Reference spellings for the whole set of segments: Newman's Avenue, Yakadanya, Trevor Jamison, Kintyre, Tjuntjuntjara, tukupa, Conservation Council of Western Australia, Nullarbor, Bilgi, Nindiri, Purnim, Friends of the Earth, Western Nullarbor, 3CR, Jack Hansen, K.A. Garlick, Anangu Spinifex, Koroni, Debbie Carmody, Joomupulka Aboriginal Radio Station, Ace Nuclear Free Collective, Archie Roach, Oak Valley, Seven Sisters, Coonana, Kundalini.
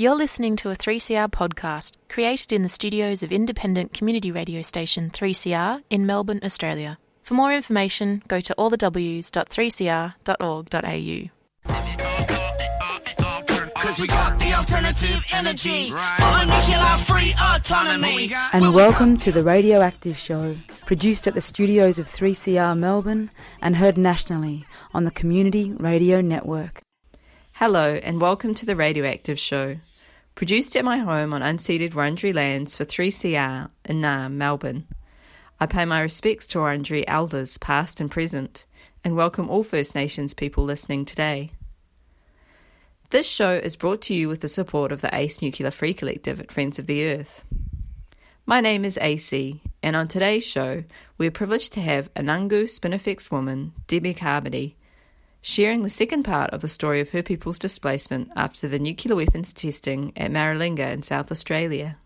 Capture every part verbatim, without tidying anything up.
You're listening to a three C R podcast created in the studios of independent community radio station three C R in Melbourne, Australia. For more information, go to all the w s dot three c r dot org dot a u. And welcome to the Radioactive Show, produced at the studios of three C R Melbourne and heard nationally on the Community Radio Network. Hello and welcome to the Radioactive Show, produced at my home on unceded Wurundjeri lands for three C R in Naarm, Melbourne. I pay my respects to Wurundjeri elders past and present and welcome all First Nations people listening today. This show is brought to you with the support of the Ace Nuclear Free Collective at Friends of the Earth. My name is A C and on today's show we're privileged to have Anangu Spinifex woman Debbie Carmody sharing the second part of the story of her people's displacement after the nuclear weapons testing at Maralinga in South Australia.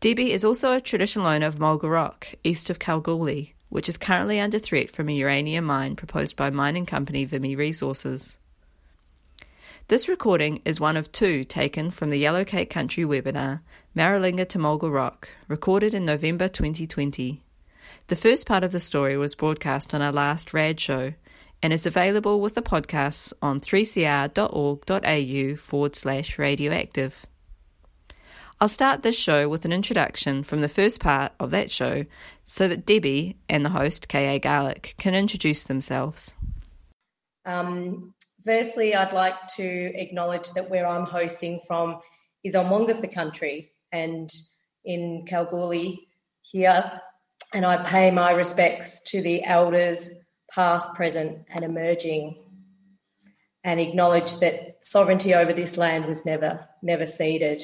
Debbie is also a traditional owner of Mulga Rock, east of Kalgoorlie, which is currently under threat from a uranium mine proposed by mining company Vimy Resources. This recording is one of two taken from the Yellow Cake Country webinar, Maralinga to Mulga Rock, recorded in November twenty twenty. The first part of the story was broadcast on our last RAD show, and is available with the podcasts on three c r dot org dot a u forward slash radioactive. I'll start this show with an introduction from the first part of that show so that Debbie and the host K A. Garlick can introduce themselves. Um, firstly, I'd like to acknowledge that where I'm hosting from is on Wongatha country and in Kalgoorlie here, and I pay my respects to the elders past, present and emerging, and acknowledge that sovereignty over this land was never, never ceded.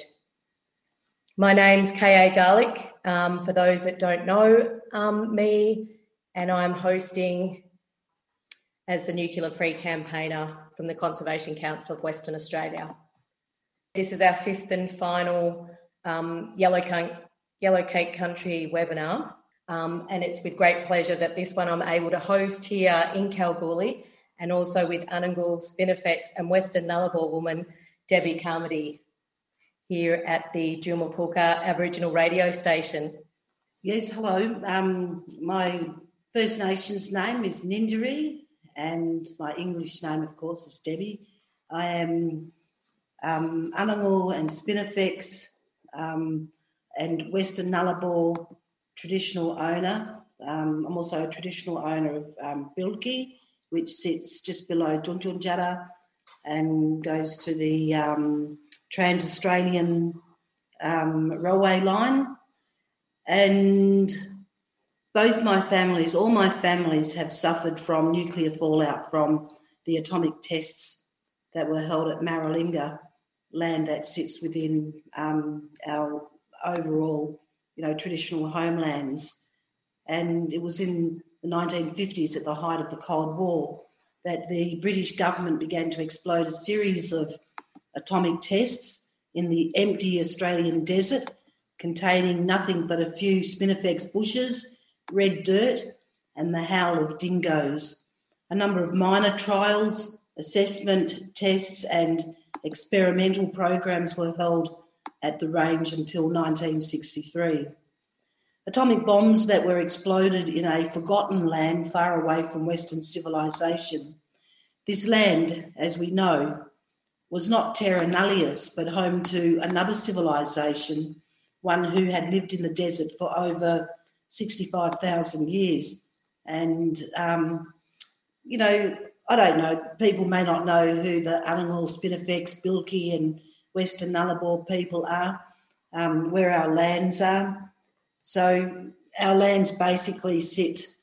My name's K A. Garlick, um, for those that don't know um, me, and I'm hosting as the Nuclear Free Campaigner from the Conservation Council of Western Australia. This is our fifth and final um, Yellow Cake, Yellow Cake Country webinar. Um, and it's with great pleasure that this one I'm able to host here in Kalgoorlie and also with Anangu Spinifex and Western Nullarbor woman Debbie Carmody here at the Joomupulka Aboriginal Radio Station. Yes, hello. Um, my First Nations name is Nindiri and my English name, of course, is Debbie. I am um, Anangu and Spinifex um, and Western Nullarbor traditional owner. Um, I'm also a traditional owner of um, Bilgi, which sits just below Tjuntjuntjara and goes to the um, Trans-Australian um, Railway Line. And both my families, all my families have suffered from nuclear fallout from the atomic tests that were held at Maralinga, land that sits within um, our overall, you know, traditional homelands. And it was in the nineteen fifties, at the height of the Cold War, that the British government began to explode a series of atomic tests in the empty Australian desert, containing nothing but a few spinifex bushes, red dirt, and the howl of dingoes. A number of minor trials, assessment tests, and experimental programs were held at the range until nineteen sixty-three. Atomic bombs that were exploded in a forgotten land far away from Western civilisation. This land, as we know, was not terra nullius, but home to another civilisation, one who had lived in the desert for over sixty-five thousand years. And, um, you know, I don't know, people may not know who the Anangu, Spinifex, Bilgi and Western Nullarbor people are, um, where our lands are. So our lands basically sit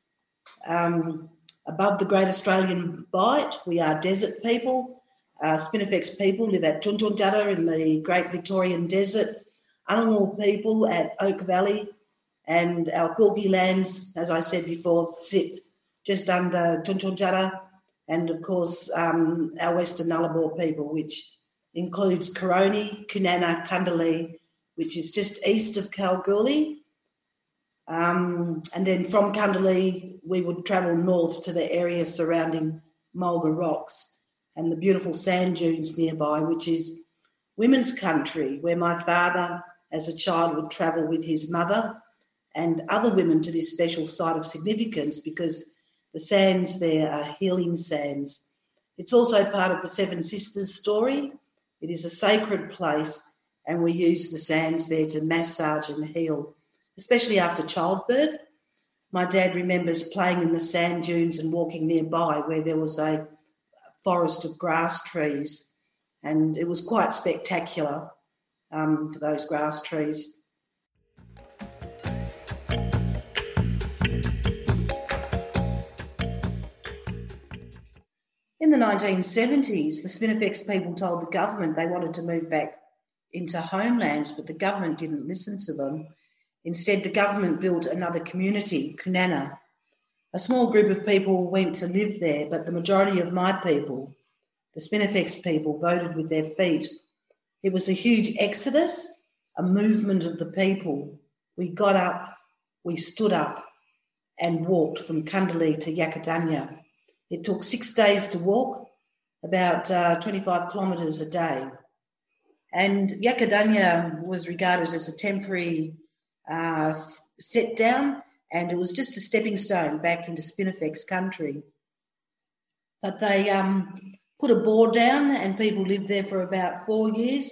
um, above the Great Australian Bight. We are desert people. Our Spinifex people live at Tjuntjuntjara in the Great Victorian Desert, Anangu people at Oak Valley, and our Bilgi lands, as I said before, sit just under Tjuntjuntjara, and, of course, um, our Western Nullarbor people, which includes Koroni, Coonana, Kundalini, which is just east of Kalgoorlie. Um, and then from Kundalini, we would travel north to the area surrounding Mulga Rocks and the beautiful sand dunes nearby, which is women's country, where my father as a child would travel with his mother and other women to this special site of significance because the sands there are healing sands. It's also part of the Seven Sisters story. It is a sacred place and we use the sands there to massage and heal, especially after childbirth. My dad remembers playing in the sand dunes and walking nearby where there was a forest of grass trees, and it was quite spectacular, um, for those grass trees. In the nineteen seventies, the Spinifex people told the government they wanted to move back into homelands, but the government didn't listen to them. Instead, the government built another community, Coonana. A small group of people went to live there, but the majority of my people, the Spinifex people, voted with their feet. It was a huge exodus, a movement of the people. We got up, we stood up and walked from Kundalini to Yakadanya. It took six days to walk, about uh, twenty-five kilometres a day. And Yakadanya was regarded as a temporary Uh, set down, and it was just a stepping stone back into Spinifex country. But they um, put a board down and people lived there for about four years.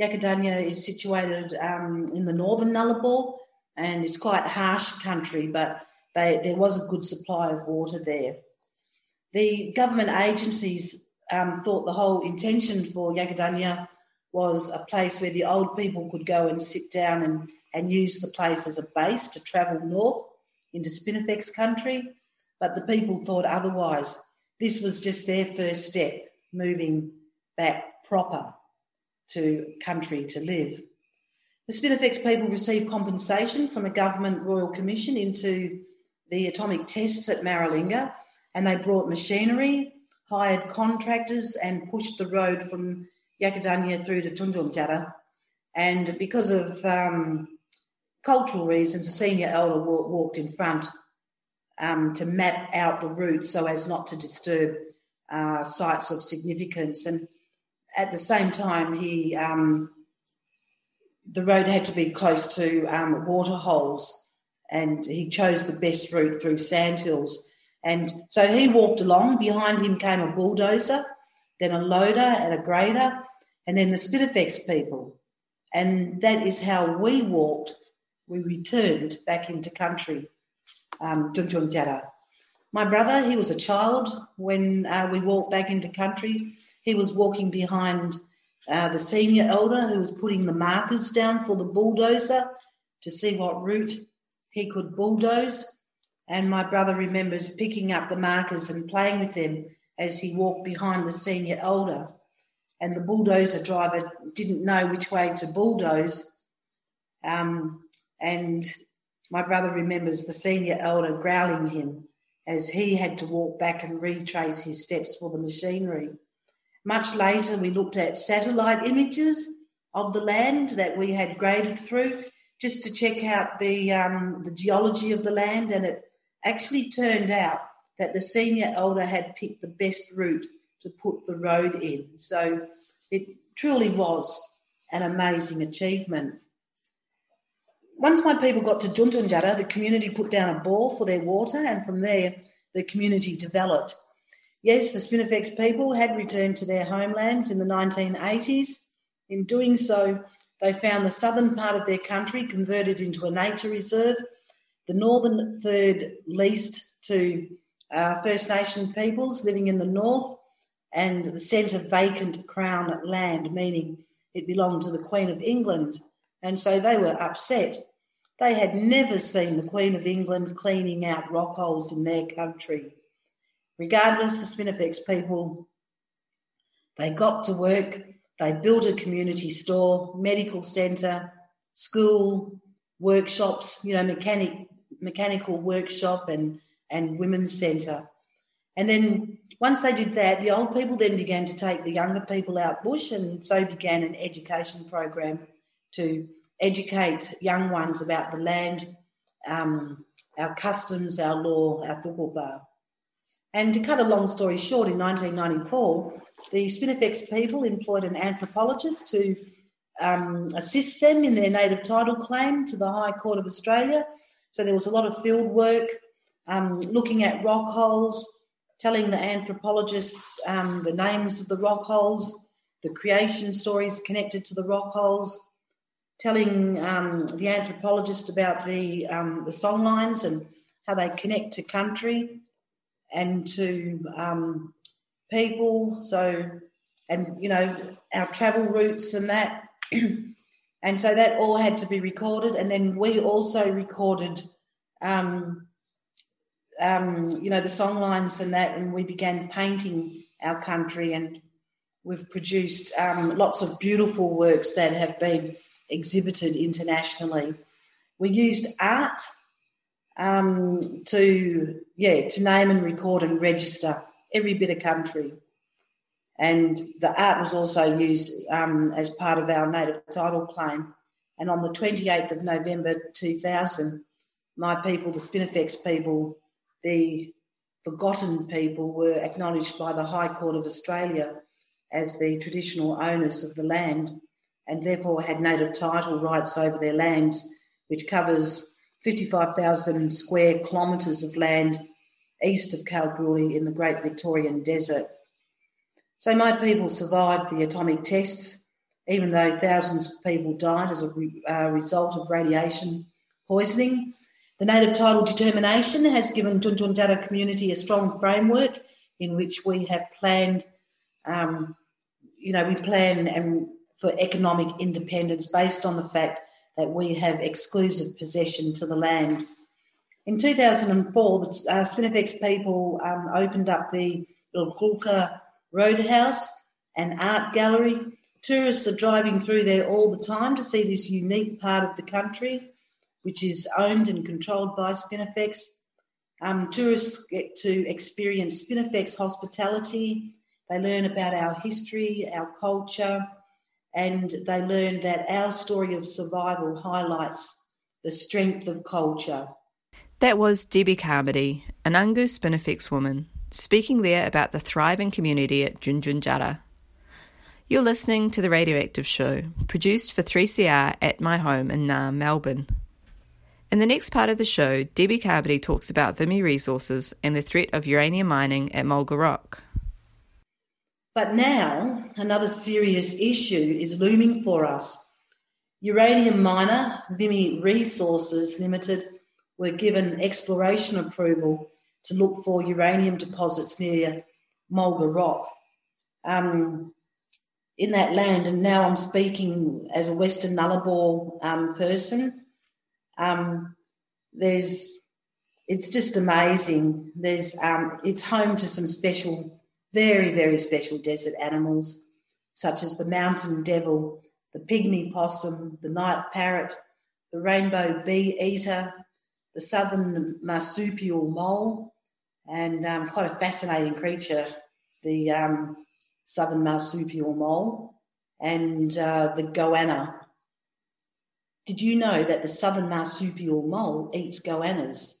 Yakadanya is situated um, in the northern Nullarbor and it's quite harsh country, but they, there was a good supply of water there. The government agencies um, thought the whole intention for Yakadanya was a place where the old people could go and sit down and and use the place as a base to travel north into Spinifex country, but the people thought otherwise. This was just their first step, moving back proper to country to live. The Spinifex people received compensation from a government royal commission into the atomic tests at Maralinga, and they brought machinery, hired contractors and pushed the road from Yakadanya through to Tjuntjuntjara. And because of um, cultural reasons, a senior elder w- walked in front um, to map out the route so as not to disturb uh, sites of significance. And at the same time, he um, the road had to be close to um, water holes, and he chose the best route through sandhills. And so he walked along. Behind him came a bulldozer, then a loader and a grader, and then the Spinifex people. And that is how we walked. We returned back into country, um, Tjuntjuntjara. My brother, he was a child when uh, we walked back into country. He was walking behind uh, the senior elder who was putting the markers down for the bulldozer to see what route he could bulldoze. And my brother remembers picking up the markers and playing with them as he walked behind the senior elder. And the bulldozer driver didn't know which way to bulldoze. Um, and my brother remembers the senior elder growling him as he had to walk back and retrace his steps for the machinery. Much later, we looked at satellite images of the land that we had graded through just to check out the, um, the geology of the land, and it actually turned out that the senior elder had picked the best route to put the road in. So it truly was an amazing achievement. Once my people got to Tjuntjuntjara, the community put down a bore for their water, and from there the community developed. Yes, the Spinifex people had returned to their homelands in the nineteen eighties. In doing so, they found the southern part of their country converted into a nature reserve, the northern third leased to uh, First Nation peoples living in the north, and the centre vacant crown land, meaning it belonged to the Queen of England. And so they were upset. They had never seen the Queen of England cleaning out rock holes in their country. Regardless, the Spinifex people, they got to work, they built a community store, medical centre, school, workshops, you know, mechanic, mechanical workshop and, and women's centre. And then once they did that, the old people then began to take the younger people out bush, and so began an education program to educate young ones about the land, um, our customs, our law, our tukupa. And to cut a long story short, in nineteen ninety-four, the Spinifex people employed an anthropologist to um, assist them in their native title claim to the High Court of Australia. So there was a lot of field work, um, looking at rock holes, telling the anthropologists um, the names of the rock holes, the creation stories connected to the rock holes, telling um, the anthropologist about the, um, the song lines and how they connect to country and to um, people, so, and, you know, our travel routes and that. And so that all had to be recorded. And then we also recorded, um, um, you know, the song lines and that, and we began painting our country, and we've produced um, lots of beautiful works that have been exhibited internationally. We used art um, to, yeah, to name and record and register every bit of country. And the art was also used um, as part of our native title claim. And on the twenty-eighth of November two thousand, my people, the Spinifex people, the forgotten people, were acknowledged by the High Court of Australia as the traditional owners of the land, and therefore had native title rights over their lands, which covers fifty-five thousand square kilometres of land east of Kalgoorlie in the Great Victorian Desert. So my people survived the atomic tests, even though thousands of people died as a re- uh, result of radiation poisoning. The native title determination has given Tjuntjuntjara community a strong framework in which we have planned, um, you know, we plan and for economic independence based on the fact that we have exclusive possession to the land. In two thousand four, the uh, Spinifex people um, opened up the Mulga Roadhouse and art gallery. Tourists are driving through there all the time to see this unique part of the country, which is owned and controlled by Spinifex. Um, tourists get to experience Spinifex hospitality. They learn about our history, our culture, and they learn that our story of survival highlights the strength of culture. That was Debbie Carmody, an Anangu Spinifex woman, speaking there about the thriving community at Tjuntjuntjara. You're listening to The Radioactive Show, produced for three C R at my home in Naarm, Melbourne. In the next part of the show, Debbie Carmody talks about Vimy Resources and the threat of uranium mining at Mulga Rock. But now, another serious issue is looming for us. Uranium miner Vimy Resources Limited were given exploration approval to look for uranium deposits near Mulga Rock um, in that land. And now I'm speaking as a Western Nullarbor um, person. Um, there's, it's just amazing. There's, um, it's home to some special, very, very special desert animals, such as the mountain devil, the pygmy possum, the night parrot, the rainbow bee eater, the southern marsupial mole, and um, quite a fascinating creature, the um, southern marsupial mole, and uh, the goanna. Did you know that the southern marsupial mole eats goannas?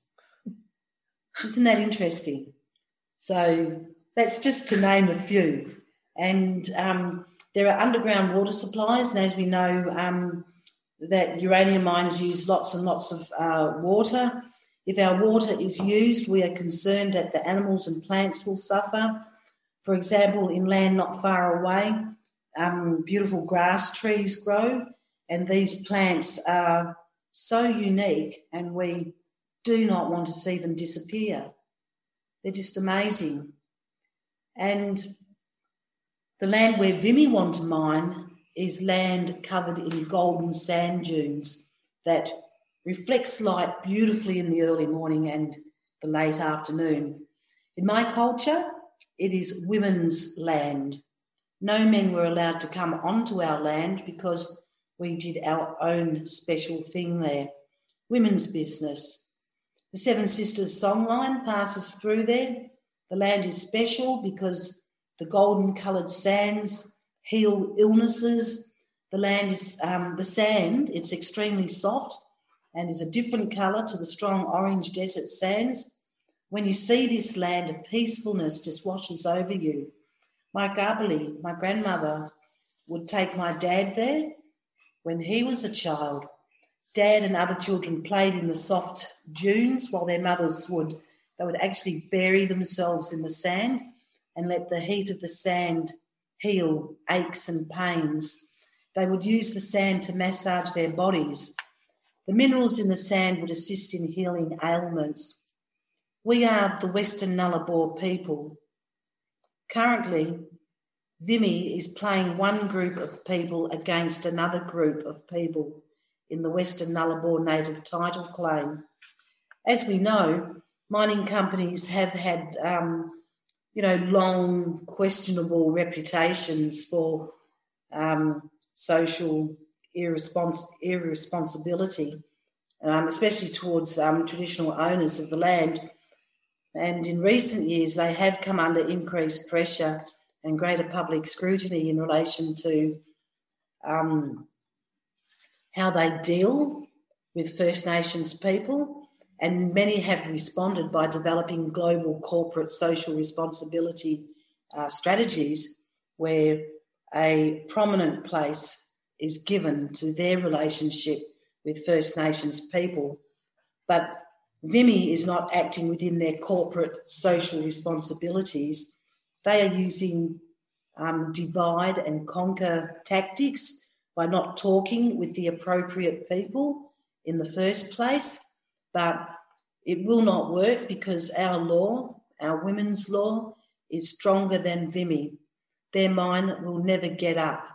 Isn't that interesting? So that's just to name a few. And um, there are underground water supplies, and as we know, um, that uranium mines use lots and lots of uh, water. If our water is used, we are concerned that the animals and plants will suffer. For example, in land not far away, um, beautiful grass trees grow, and these plants are so unique, and we do not want to see them disappear. They're just amazing. And the land where Vimy want to mine is land covered in golden sand dunes that reflects light beautifully in the early morning and the late afternoon. In my culture, it is women's land. No men were allowed to come onto our land because we did our own special thing there, women's business. The Seven Sisters songline passes through there. The land is special because the golden-coloured sands heal illnesses. The land is, um, the sand, it's extremely soft and is a different colour to the strong orange desert sands. When you see this land of peacefulness just washes over you. My Gabali, my grandmother, would take my dad there when he was a child. Dad and other children played in the soft dunes while their mothers would, they would actually bury themselves in the sand and let the heat of the sand heal aches and pains. They would use the sand to massage their bodies. The minerals in the sand would assist in healing ailments. We are the Western Nullarbor people. Currently, Vimy is playing one group of people against another group of people in the Western Nullarbor Native Title Claim. As we know, mining companies have had, um, you know, long questionable reputations for um, social irrespons- irresponsibility, um, especially towards um, traditional owners of the land. And in recent years, they have come under increased pressure and greater public scrutiny in relation to um, how they deal with First Nations people, and many have responded by developing global corporate social responsibility uh, strategies where a prominent place is given to their relationship with First Nations people. But Vimy is not acting within their corporate social responsibilities. They are using um, divide and conquer tactics by not talking with the appropriate people in the first place. But it will not work because our law, our women's law, is stronger than Vimy. Their mine will never get up.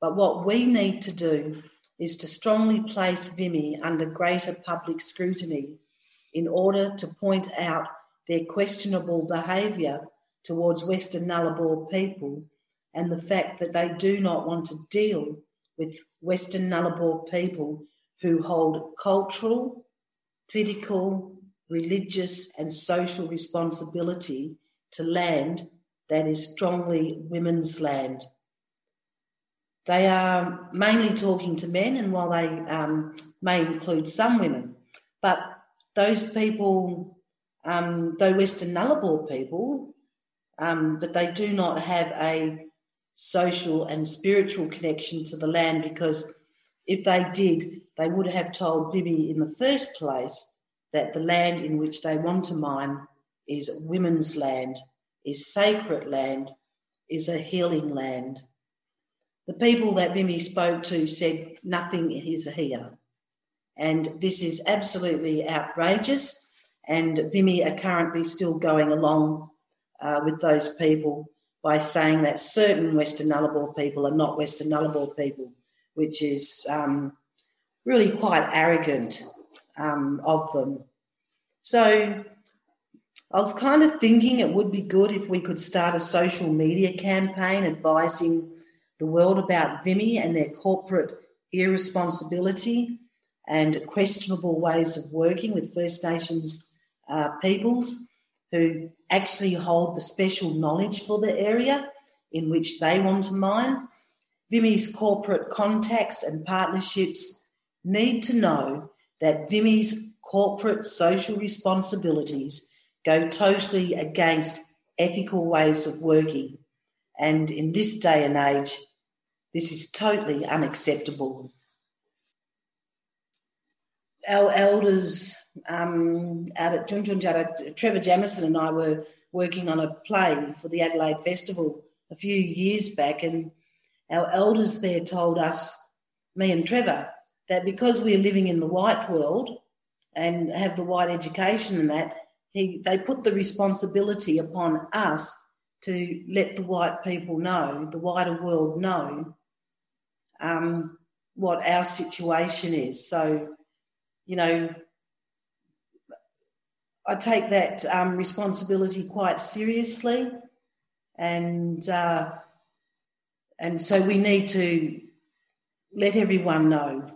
But what we need to do is to strongly place Vimy under greater public scrutiny in order to point out their questionable behaviour towards Western Nullarbor people and the fact that they do not want to deal with Western Nullarbor people who hold cultural, political, religious and social responsibility to land that is strongly women's land. They are mainly talking to men, and while they um, may include some women, but those people, um, though Western Nullarbor people, um, but they do not have a social and spiritual connection to the land, because if they did, they would have told Vimy in the first place that the land in which they want to mine is women's land, is sacred land, is a healing land. The people that Vimy spoke to said nothing is here, and this is absolutely outrageous, and Vimy are currently still going along uh, with those people by saying that certain Western Nullarbor people are not Western Nullarbor people, which is um, really quite arrogant um, of them. So I was kind of thinking it would be good if we could start a social media campaign advising the world about Vimy and their corporate irresponsibility and questionable ways of working with First Nations uh, peoples who actually hold the special knowledge for the area in which they want to mine. Vimy's corporate contacts and partnerships need to know that Vimy's corporate social responsibilities go totally against ethical ways of working. And in this day and age, this is totally unacceptable. Our elders um, out at Tjuntjuntjara, Trevor Jamison and I were working on a play for the Adelaide Festival a few years back, and our elders there told us, me and Trevor, that because we're living in the white world and have the white education and that, he, they put the responsibility upon us to let the white people know, the wider world know, um, what our situation is. So, you know, I take that um, responsibility quite seriously, and uh, and so we need to let everyone know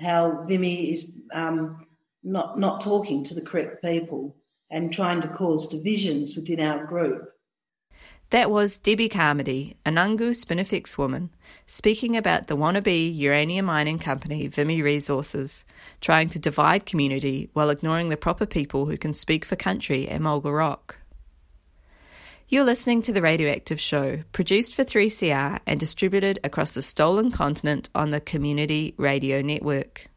how Vimy is um, not not talking to the correct people and trying to cause divisions within our group. That was Debbie Carmody, Anangu Spinifex woman, speaking about the wannabe uranium mining company Vimy Resources, trying to divide community while ignoring the proper people who can speak for country at Mulga Rock. You're listening to The Radioactive Show, produced for three C R and distributed across the stolen continent on the Community Radio Network.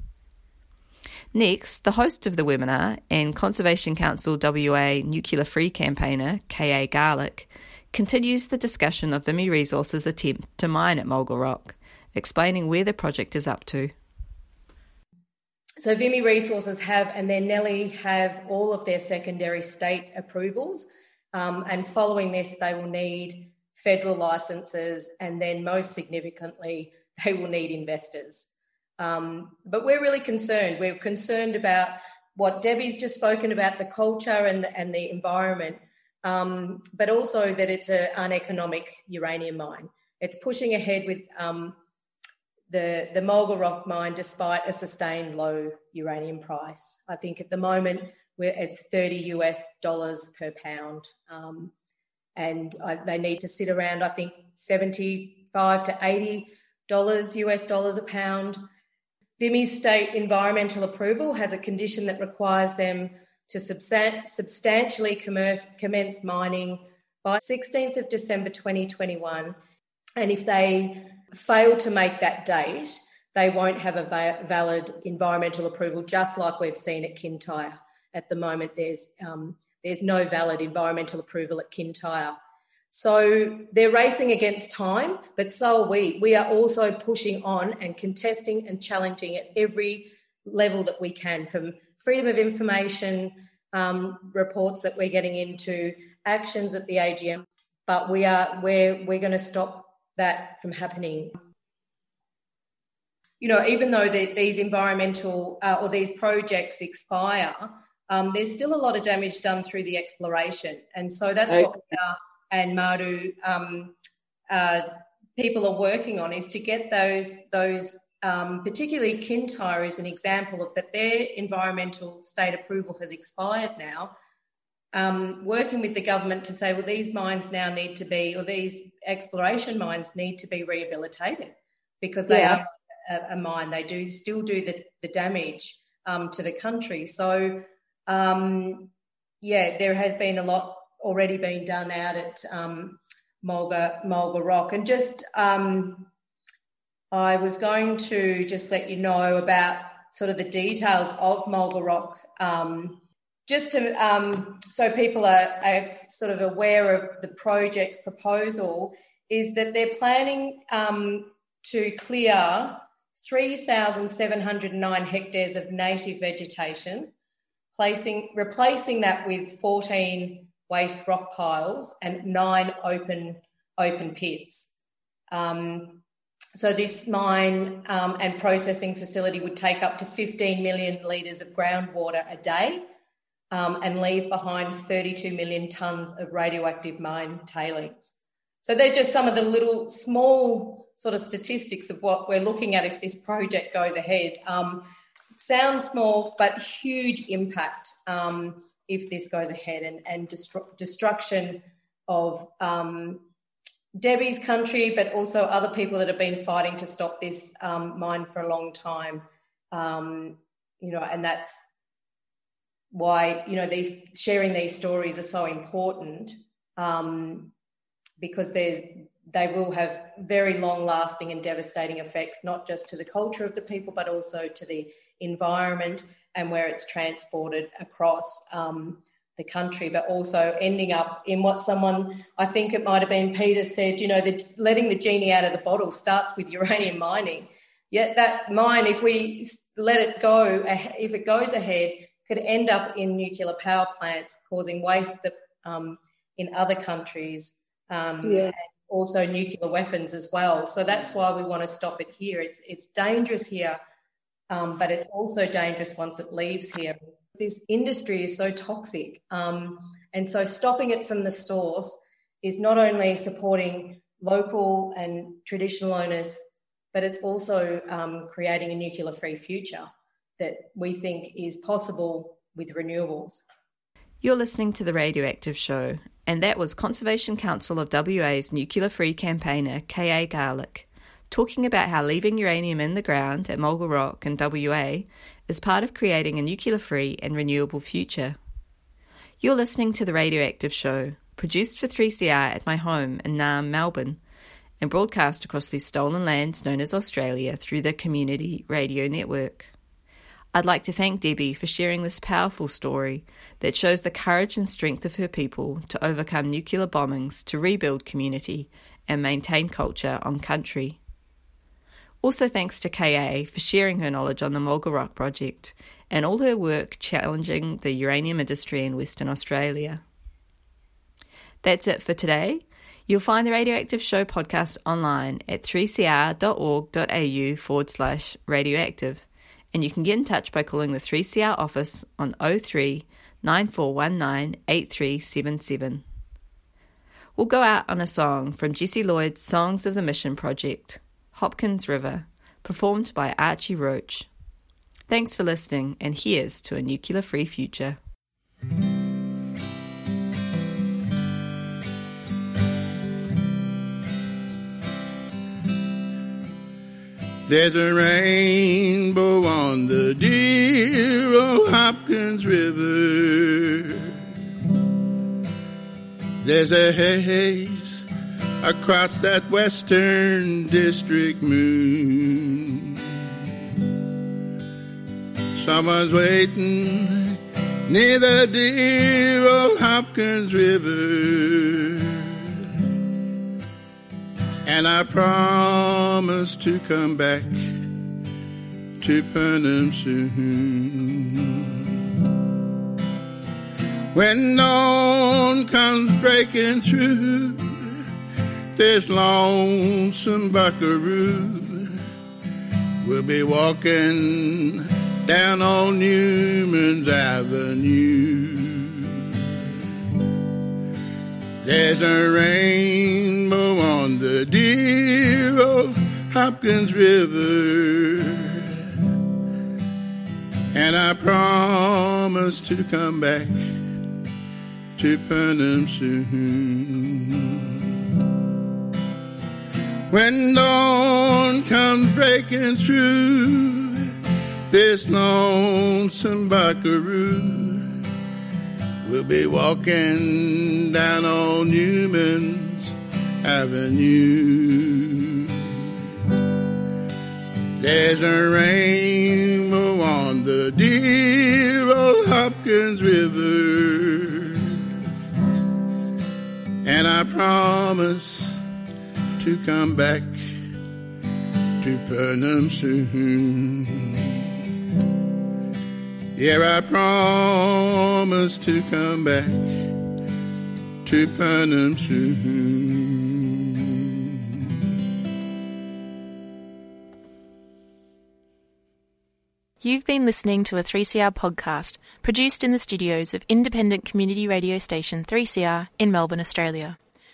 Next, the host of the webinar and Conservation Council W A Nuclear Free campaigner K A. Garlick continues the discussion of Vimy Resources' attempt to mine at Mulga Rock, explaining where the project is up to. So Vimy Resources have, and their Nelly have, all of their secondary state approvals, um, and following this they will need federal licences, and then most significantly they will need investors. Um, but we're really concerned. We're concerned about what Debbie's just spoken about, the culture and the, and the environment, Um, but also that it's an uneconomic uranium mine. It's pushing ahead with um, the, the Mulga Rock mine despite a sustained low uranium price. I think at the moment we're, it's thirty US dollars per pound, um, and I, they need to sit around, I think, seventy-five to eighty US dollars a pound. Vimy's state environmental approval has a condition that requires them to substantially commence mining by sixteenth of December twenty twenty-one. And if they fail to make that date, they won't have a va- valid environmental approval, just like we've seen at Kintyre. At the moment, there's um, there's no valid environmental approval at Kintyre. So they're racing against time, but so are we. We are also pushing on and contesting and challenging at every level that we can, from freedom of information um, reports that we're getting into, actions at the A G M, but we are we're we're going to stop that from happening. You know, even though the, these environmental uh, or these projects expire, um, there's still a lot of damage done through the exploration, and so that's okay. What we are and Maru um, uh, people are working on is to get those those. Um, particularly Kintyre is an example of that. Their environmental state approval has expired now. Um, working with the government to say, well, these mines now need to be, or these exploration mines need to be rehabilitated because they yeah. are a, a mine. They do still do the, the damage um, to the country. So, um, yeah, there has been a lot already being done out at um, Mulga, Mulga Rock. And just... Um, I was going to just let you know about sort of the details of Mulga Rock, um, just to um, so people are, are sort of aware of the project's proposal, is that they're planning um, to clear three thousand seven hundred nine hectares of native vegetation, placing replacing that with fourteen waste rock piles and nine open open pits. Um, So this mine um, and processing facility would take up to fifteen million litres of groundwater a day um, and leave behind thirty-two million tonnes of radioactive mine tailings. So they're just some of the little small sort of statistics of what we're looking at if this project goes ahead. Um, it sounds small, but huge impact um, if this goes ahead, and, and destru- destruction of... Um, Debbie's country, but also other people that have been fighting to stop this um, mine for a long time, um, you know, and that's why, you know, these sharing these stories are so important, um, because there's they will have very long-lasting and devastating effects, not just to the culture of the people, but also to the environment and where it's transported across. Um, the country, but also ending up in what someone, I think it might have been Peter said, you know, the, letting the genie out of the bottle starts with uranium mining. Yet that mine, if we let it go, if it goes ahead, could end up in nuclear power plants, causing waste that, um, in other countries, um, yeah. and also nuclear weapons as well. So that's why we want to stop it here. It's it's dangerous here, um, but it's also dangerous once it leaves here. This industry is so toxic, um, and so stopping it from the source is not only supporting local and traditional owners, but it's also um, creating a nuclear-free future that we think is possible with renewables. You're listening to The Radioactive Show, and that was Conservation Council of W A's nuclear-free campaigner K A. Garlick, talking about how leaving uranium in the ground at Mulga Rock in W A is part of creating a nuclear-free and renewable future. You're listening to The Radioactive Show, produced for three C R at my home in Naarm, Melbourne, and broadcast across these stolen lands known as Australia through the Community Radio Network. I'd like to thank Debbie for sharing this powerful story that shows the courage and strength of her people to overcome nuclear bombings to rebuild community and maintain culture on country. Also thanks to K A for sharing her knowledge on the Mulga Rock project and all her work challenging the uranium industry in Western Australia. That's it for today. You'll find the Radioactive Show podcast online at three c r dot org.au forward slash radioactive. And you can get in touch by calling the three C R office on oh three, nine four one nine, eight three seven seven. We'll go out on a song from Jesse Lloyd's Songs of the Mission project, Hopkins River, performed by Archie Roach. Thanks for listening, and here's to a nuclear-free future. There's a rainbow on the dear old Hopkins River. There's a haze across that Western District moon. Someone's waiting near the dear old Hopkins River. And I promise to come back to Purnim soon. When dawn comes breaking through, this lonesome buckaroo will be walking down on Newman's Avenue. There's a rainbow on the dear old Hopkins River, and I promise to come back to Purnim soon. When dawn comes breaking through, this lonesome buckaroo we'll be walking down on Newman's Avenue. There's a rainbow on the dear old Hopkins River, and I promise to come back to Purnim soon. Yeah, I promise to come back to Purnim soon. You've been listening to a three C R podcast produced in the studios of independent community radio station three C R in Melbourne, Australia.